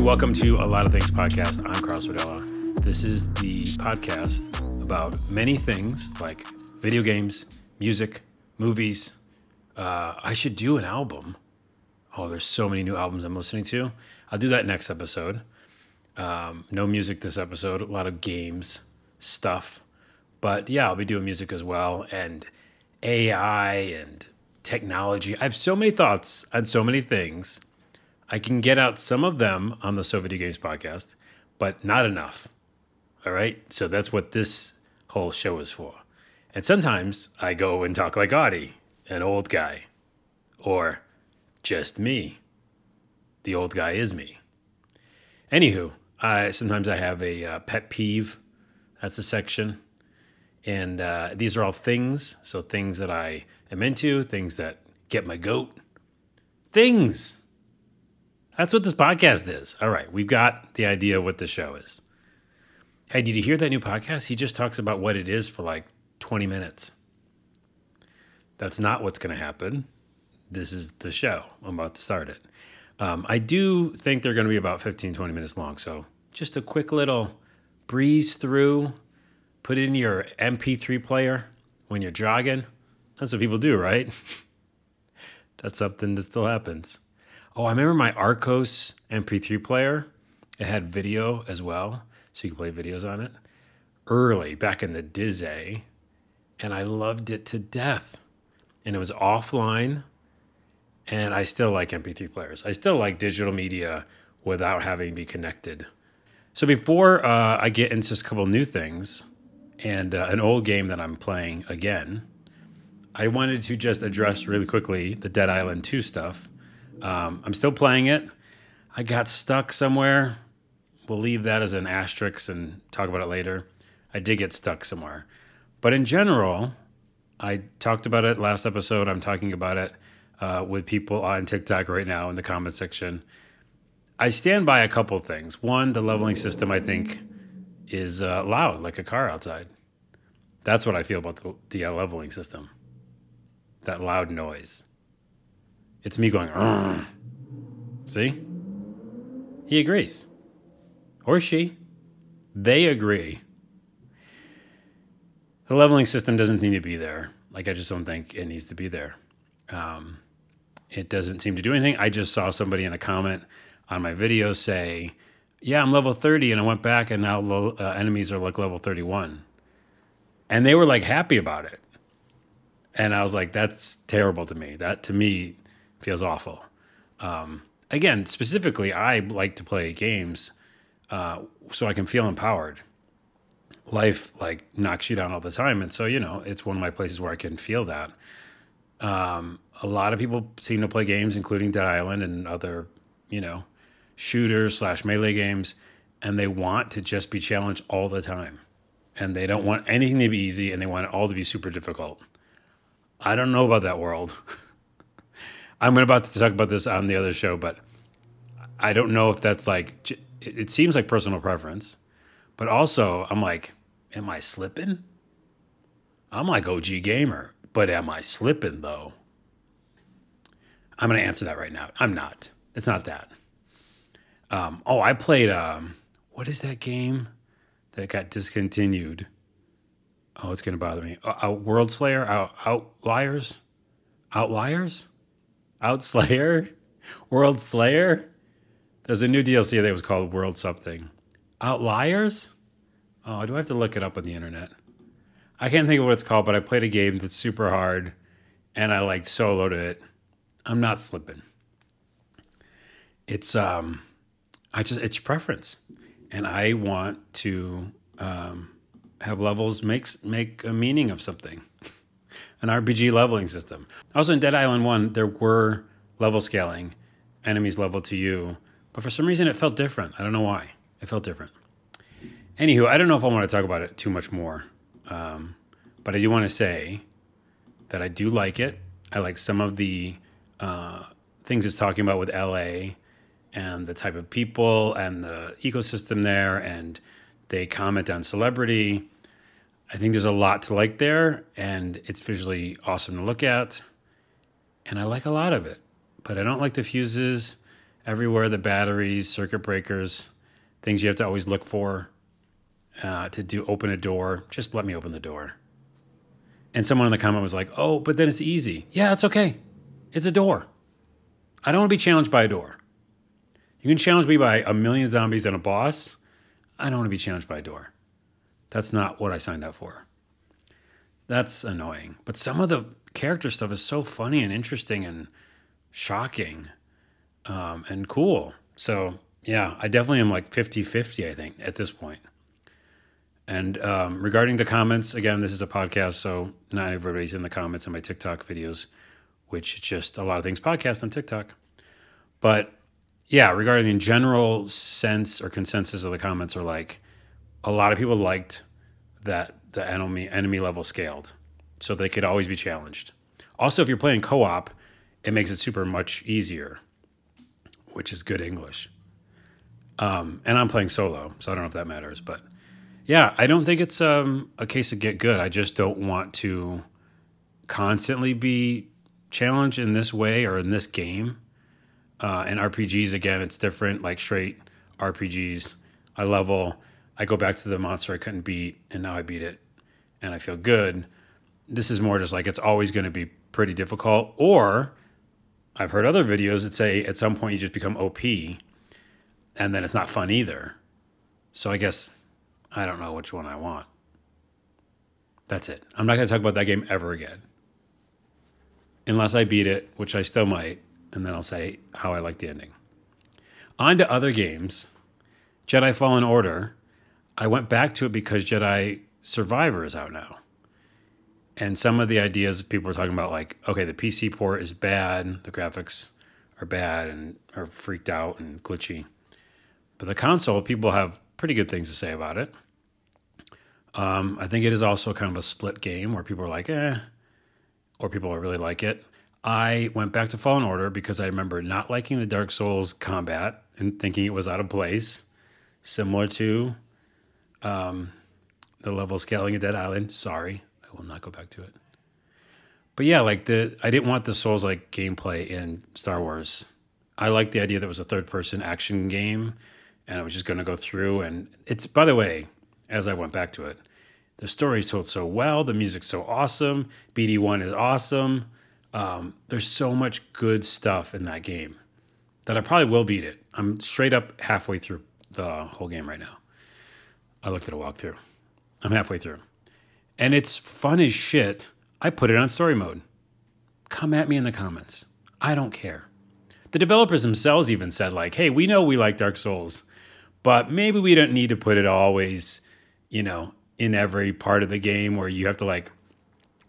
welcome to A Lot of Things Podcast. I'm Carl Sardella. This is the podcast about many things like video games, music, movies. I should do an album. Oh, there's so many new albums I'm listening to. I'll do that next episode. No music this episode, a lot of games stuff. But yeah, I'll be doing music as well, and AI and technology. I have so many thoughts on so many things. I can get out some of them on the Soviet Games podcast, but not enough. All right? So that's what this whole show is for. And sometimes I go and talk like Audie, an old guy, or just me. The old guy is me. Anywho, sometimes I have a pet peeve. That's a section. And these are all things. So things that I am into, things that get my goat. Things. That's what this podcast is. All right, we've got the idea of what the show is. Hey, did you hear that new podcast? He just talks about what it is for like 20 minutes. That's not what's going to happen. This is the show. I'm about to start it. I do think they're going to be about 15, 20 minutes long. So just a quick little breeze through. Put it in your MP3 player when you're jogging. That's what people do, right? That's something that still happens. Oh, I remember my Arcos MP3 player. It had video as well, so you could play videos on it. Early, back in the Dizzy, and I loved it to death. And it was offline, and I still like MP3 players. I still like digital media without having to be connected. So before I get into a couple new things and an old game that I'm playing again, I wanted to just address really quickly the Dead Island 2 stuff. I'm still playing it. I got stuck somewhere. We'll leave that as an asterisk and talk about it later. I did get stuck somewhere. But in general, I talked about it last episode. I'm talking about it with people on TikTok right now in the comment section. I stand by a couple things. One, the leveling system, I think, is loud, like a car outside. That's what I feel about the leveling system. That loud noise. It's me going, argh. See? He agrees. Or she. They agree. The leveling system doesn't need to be there. Like, I just don't think it needs to be there. It doesn't seem to do anything. I just saw somebody in a comment on my video say, yeah, I'm level 30, and I went back, and now enemies are like level 31. And they were, like, happy about it. And I was like, that's terrible to me. That, to me, feels awful. Again, specifically, I like to play games so I can feel empowered. Life, like, knocks you down all the time. And so, you know, it's one of my places where I can feel that. A lot of people seem to play games, including Dead Island and other, you know, shooters/melee games, and they want to just be challenged all the time. And they don't want anything to be easy, and they want it all to be super difficult. I don't know about that world. I'm about to talk about this on the other show, but I don't know if that's like, it seems like personal preference, but also I'm like, am I slipping? I'm like OG gamer, but am I slipping though? I'm going to answer that right now. I'm not. It's not that. I played, what is that game that got discontinued? Oh, it's going to bother me. World Slayer? Outliers? Outliers? Outslayer? World Slayer? There's a new DLC that was called World something. Outliers? Oh, do I have to look it up on the internet? I can't think of what it's called, but I played a game that's super hard, and I like soloed it. I'm not slipping. It's it's preference, and I want to have levels make a meaning of something. An RPG leveling system. Also in Dead Island 1, there were level scaling, enemies level to you, but for some reason it felt different. I don't know why. It felt different. Anywho, I don't know if I want to talk about it too much more, but I do want to say that I do like it. I like some of the things it's talking about with LA and the type of people and the ecosystem there, and they comment on celebrity. I think there's a lot to like there, and it's visually awesome to look at, and I like a lot of it. But I don't like the fuses everywhere, the batteries, circuit breakers, things you have to always look for to do. Open a door. Just let me open the door. And someone in the comment was like, oh, but then it's easy. Yeah, it's okay. It's a door. I don't want to be challenged by a door. You can challenge me by a million zombies and a boss. I don't want to be challenged by a door. That's not what I signed up for. That's annoying. But some of the character stuff is so funny and interesting and shocking and cool. So, yeah, I definitely am like 50-50, I think, at this point. And regarding the comments, again, this is a podcast, so not everybody's in the comments on my TikTok videos, which is just a lot of things podcast on TikTok. But, yeah, regarding the general sense or consensus of the comments are like, a lot of people liked that the enemy level scaled, so they could always be challenged. Also, if you're playing co-op, it makes it super much easier, which is good English. And I'm playing solo, so I don't know if that matters. But yeah, I don't think it's a case of get good. I just don't want to constantly be challenged in this way or in this game. And RPGs, again, it's different, like straight RPGs. I level, I go back to the monster I couldn't beat, and now I beat it, and I feel good. This is more just like it's always going to be pretty difficult. Or I've heard other videos that say at some point you just become OP, and then it's not fun either. So I guess I don't know which one I want. That's it. I'm not going to talk about that game ever again. Unless I beat it, which I still might, and then I'll say how I like the ending. On to other games. Jedi Fallen Order. I went back to it because Jedi Survivor is out now. And some of the ideas people were talking about, like, okay, the PC port is bad, the graphics are bad and are freaked out and glitchy. But the console, people have pretty good things to say about it. I think it is also kind of a split game where people are like, eh, or people really like it. I went back to Fallen Order because I remember not liking the Dark Souls combat and thinking it was out of place, similar to the level scaling of Dead Island. Sorry, I will not go back to it. But yeah, like I didn't want the Souls-like gameplay in Star Wars. I liked the idea that it was a third-person action game, and I was just going to go through. And it's, by the way, as I went back to it, the story is told so well, the music's so awesome, BD-1 is awesome. There's so much good stuff in that game that I probably will beat it. I'm straight up halfway through the whole game right now. I looked at a walkthrough. I'm halfway through. And it's fun as shit. I put it on story mode. Come at me in the comments. I don't care. The developers themselves even said, like, hey, we know we like Dark Souls, but maybe we don't need to put it always, you know, in every part of the game where you have to, like,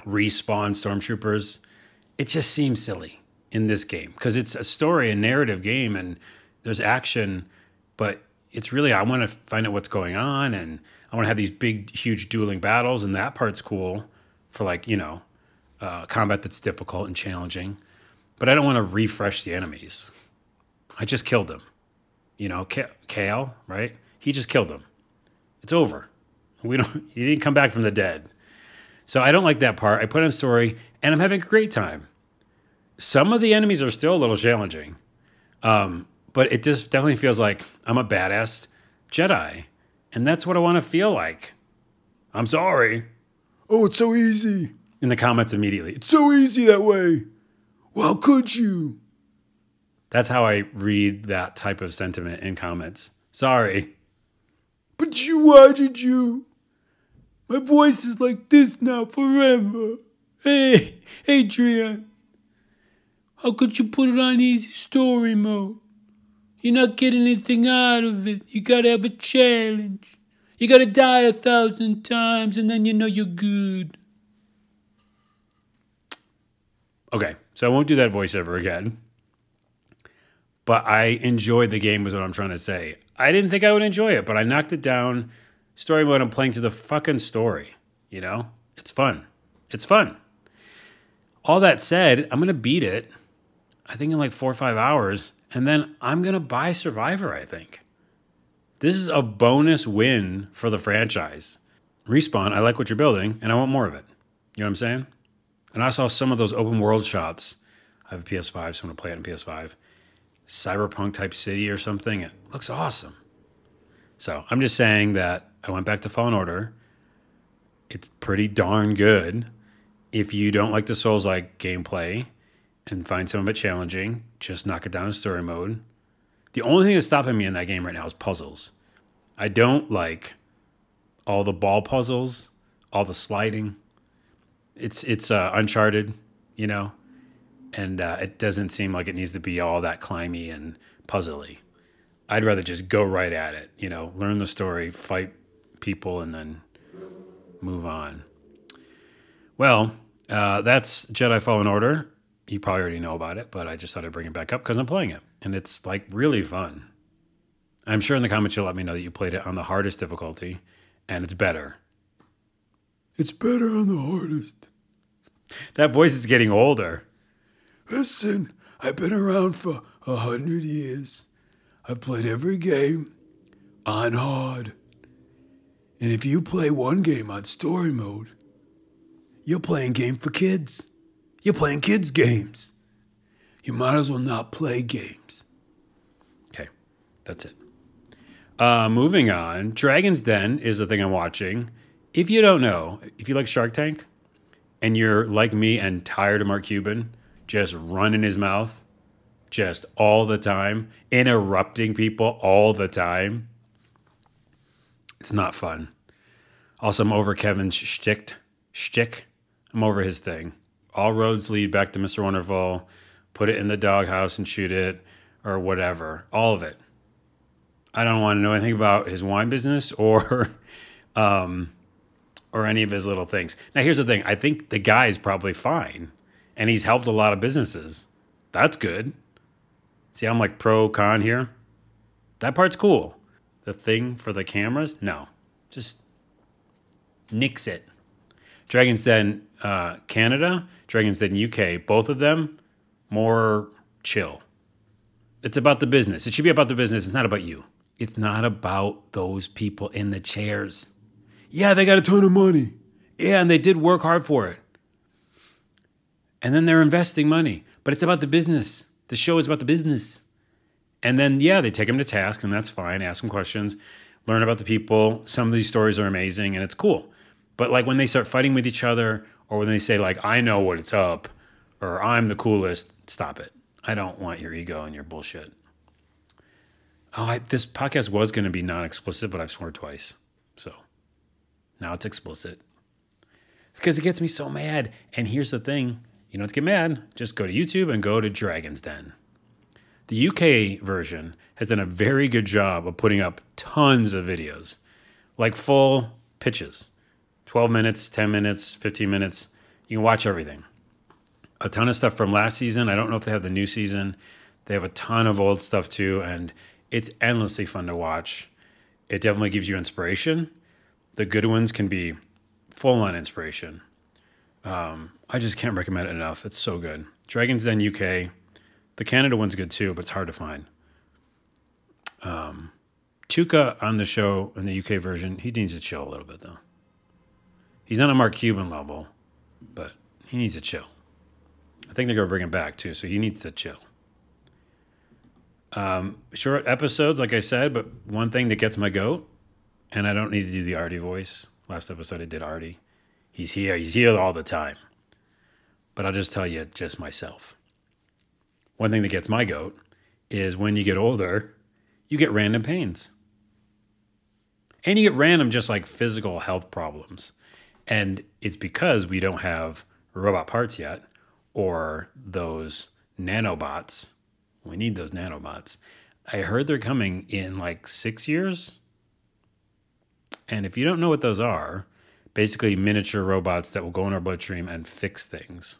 respawn stormtroopers. It just seems silly in this game because it's a story, a narrative game, and there's action, but it's really, I want to find out what's going on, and I want to have these big, huge dueling battles, and that part's cool for, like, you know, combat that's difficult and challenging. But I don't want to refresh the enemies. I just killed them. You know, Kale, right? He just killed them. It's over. He didn't come back from the dead. So I don't like that part. I put on story, and I'm having a great time. Some of the enemies are still a little challenging. But it just definitely feels like I'm a badass Jedi. And that's what I want to feel like. I'm sorry. Oh, it's so easy. In the comments immediately. It's so easy that way. Well, how could you? That's how I read that type of sentiment in comments. Sorry. But why did you? My voice is like this now forever. Hey, Adrian. How could you put it on easy story mode? You're not getting anything out of it. You gotta have a challenge. You gotta die 1,000 times, and then you know you're good. Okay, so I won't do that voiceover again. But I enjoyed the game, was what I'm trying to say. I didn't think I would enjoy it, but I knocked it down. Story mode, I'm playing through the fucking story. You know? It's fun. It's fun. All that said, I'm gonna beat it, I think in like 4 or 5 hours. And then I'm going to buy Survivor, I think. This is a bonus win for the franchise. Respawn, I like what you're building, and I want more of it. You know what I'm saying? And I saw some of those open world shots. I have a PS5, so I'm going to play it on PS5. cyberpunk type city or something. It looks awesome. So I'm just saying that I went back to Fallen Order. It's pretty darn good. If you don't like the Souls-like gameplay and find some of it challenging, just knock it down in story mode. The only thing that's stopping me in that game right now is puzzles. I don't like all the ball puzzles, all the sliding. It's Uncharted, you know, and it doesn't seem like it needs to be all that climby and puzzly. I'd rather just go right at it, you know, learn the story, fight people, and then move on. Well, that's Jedi Fallen Order. You probably already know about it, but I just thought I'd bring it back up because I'm playing it. And it's like really fun. I'm sure in the comments you'll let me know that you played it on the hardest difficulty and it's better. It's better on the hardest. That voice is getting older. Listen, I've been around for 100 years. I've played every game on hard. And if you play one game on story mode, you're playing game for kids. You're playing kids' games. You might as well not play games. Okay, that's it. Moving on, Dragon's Den is the thing I'm watching. If you don't know, if you like Shark Tank and you're like me and tired of Mark Cuban just running his mouth just all the time, interrupting people all the time, it's not fun. Also, I'm over Kevin's shtick. I'm over his thing. All roads lead back to Mr. Wonderful, put it in the doghouse and shoot it, or whatever. All of it. I don't want to know anything about his wine business or any of his little things. Now, here's the thing. I think the guy is probably fine, and he's helped a lot of businesses. That's good. See, I'm like pro, con here. That part's cool. The thing for the cameras? No. Just nix it. Dragon's Den Canada, Dragon's Den UK, both of them more chill. It's about the business. It should be about the business. It's not about you. It's not about those people in the chairs. Yeah, they got a ton of money. Yeah, and they did work hard for it. And then they're investing money. But it's about the business. The show is about the business. And then, yeah, they take them to task, and that's fine. Ask them questions. Learn about the people. Some of these stories are amazing, and it's cool. But like when they start fighting with each other or when they say like, I know what's up or I'm the coolest, stop it. I don't want your ego and your bullshit. Oh, this podcast was going to be non-explicit, but I've sworn twice. So now it's explicit. It's because it gets me so mad. And here's the thing. You don't have to get mad. Just go to YouTube and go to Dragon's Den. The UK version has done a very good job of putting up tons of videos, like full pitches. 12 minutes, 10 minutes, 15 minutes. You can watch everything. A ton of stuff from last season. I don't know if they have the new season. They have a ton of old stuff too, and it's endlessly fun to watch. It definitely gives you inspiration. The good ones can be full-on inspiration. I just can't recommend it enough. It's so good. Dragon's Den UK. The Canada one's good too, but it's hard to find. Tuca on the show in the UK version, he needs to chill a little bit though. He's not a Mark Cuban level, but he needs to chill. I think they're going to bring him back, too, so he needs to chill. Short episodes, like I said, but one thing that gets my goat, and I don't need to do the Artie voice. Last episode I did Artie. He's here all the time. But I'll just tell you just myself. One thing that gets my goat is when you get older, you get random pains. And you get random just like physical health problems. And it's because we don't have robot parts yet or those nanobots. We need those nanobots. I heard they're coming in like 6 years. And if you don't know what those are, basically miniature robots that will go in our bloodstream and fix things.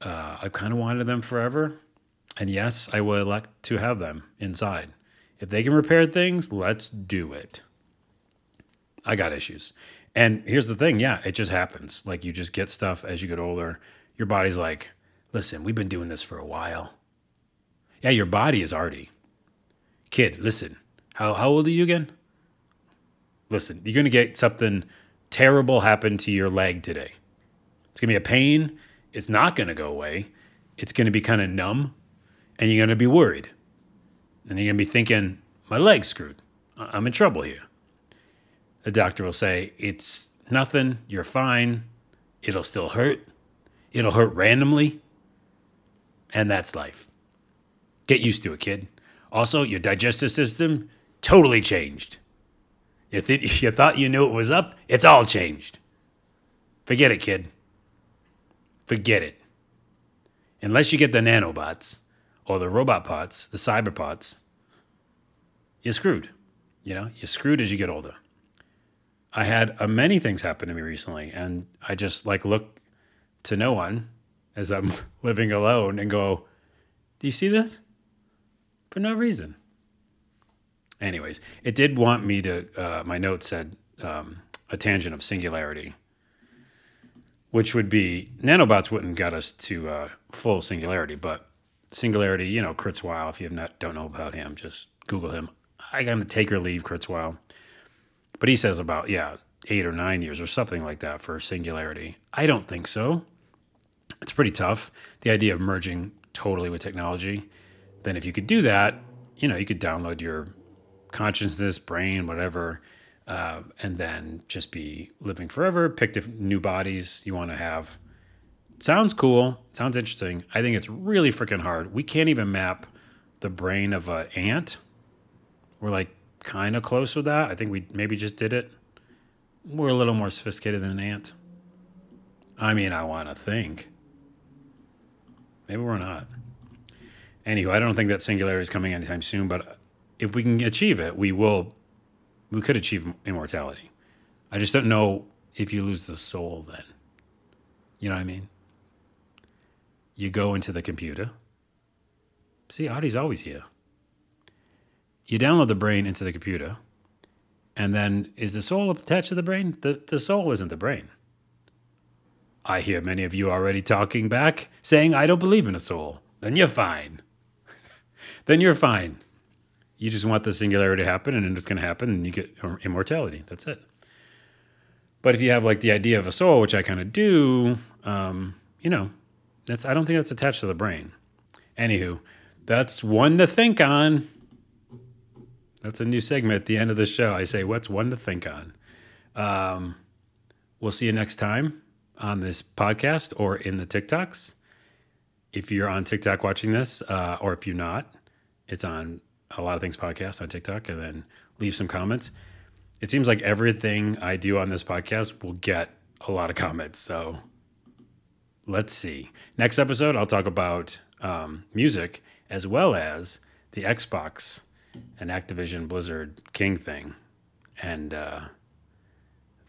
I kind of wanted them forever. And yes, I would elect to have them inside. If they can repair things, let's do it. I got issues. And here's the thing. Yeah, it just happens. Like you just get stuff as you get older. Your body's like, listen, we've been doing this for a while. Yeah, your body is already. Kid, listen, how old are you again? Listen, you're going to get something terrible happen to your leg today. It's going to be a pain. It's not going to go away. It's going to be kind of numb. And you're going to be worried. And you're going to be thinking, my leg's screwed. I'm in trouble here. The doctor will say, it's nothing. You're fine. It'll still hurt. It'll hurt randomly. And that's life. Get used to it, kid. Also, your digestive system totally changed. If you thought you knew it was up, it's all changed. Forget it, kid. Forget it. Unless you get the nanobots or the robot parts, the cyber parts, you're screwed. You know, you're screwed as you get older. I had many things happen to me recently, and I just look to no one as I'm living alone and go, do you see this? For no reason. Anyways, it did want me to, my note said a tangent of singularity, which would be, nanobots wouldn't got us to full singularity, but singularity, you know, Kurzweil, if you don't know about him, just Google him. I got to take or leave Kurzweil. But he says about, 8 or 9 years or something like that for singularity. I don't think so. It's pretty tough, the idea of merging totally with technology. Then if you could do that, you know, you could download your consciousness, brain, whatever, and then just be living forever, pick different new bodies you want to have. It sounds cool. It sounds interesting. I think it's really freaking hard. We can't even map the brain of an ant. We're kind of close with that. I think we maybe just did it. We're a little more sophisticated than an ant. I mean, I want to think. Maybe we're not. Anywho, I don't think that singularity is coming anytime soon, but if we can achieve it, we will. We could achieve immortality. I just don't know if you lose the soul then. You know what I mean? You go into the computer. See, Adi's always here. You download the brain into the computer, and then is the soul attached to the brain? The soul isn't the brain. I hear many of you already talking back, saying, I don't believe in a soul. Then you're fine. Then you're fine. You just want the singularity to happen, and it's going to happen, and you get immortality. That's it. But if you have the idea of a soul, which I kind of do, you know, I don't think that's attached to the brain. Anywho, that's one to think on. That's a new segment at the end of the show. I say, what's one to think on? We'll see you next time on this podcast or in the TikToks. If you're on TikTok watching this, or if you're not, it's on a lot of things podcast on TikTok, and then leave some comments. It seems like everything I do on this podcast will get a lot of comments. So let's see. Next episode, I'll talk about music as well as the Xbox an Activision Blizzard King thing, and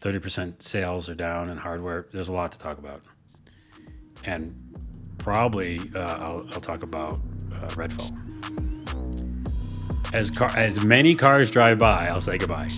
30% sales are down in hardware. There's a lot to talk about, and probably I'll talk about Redfall. As many cars drive by, I'll say goodbye.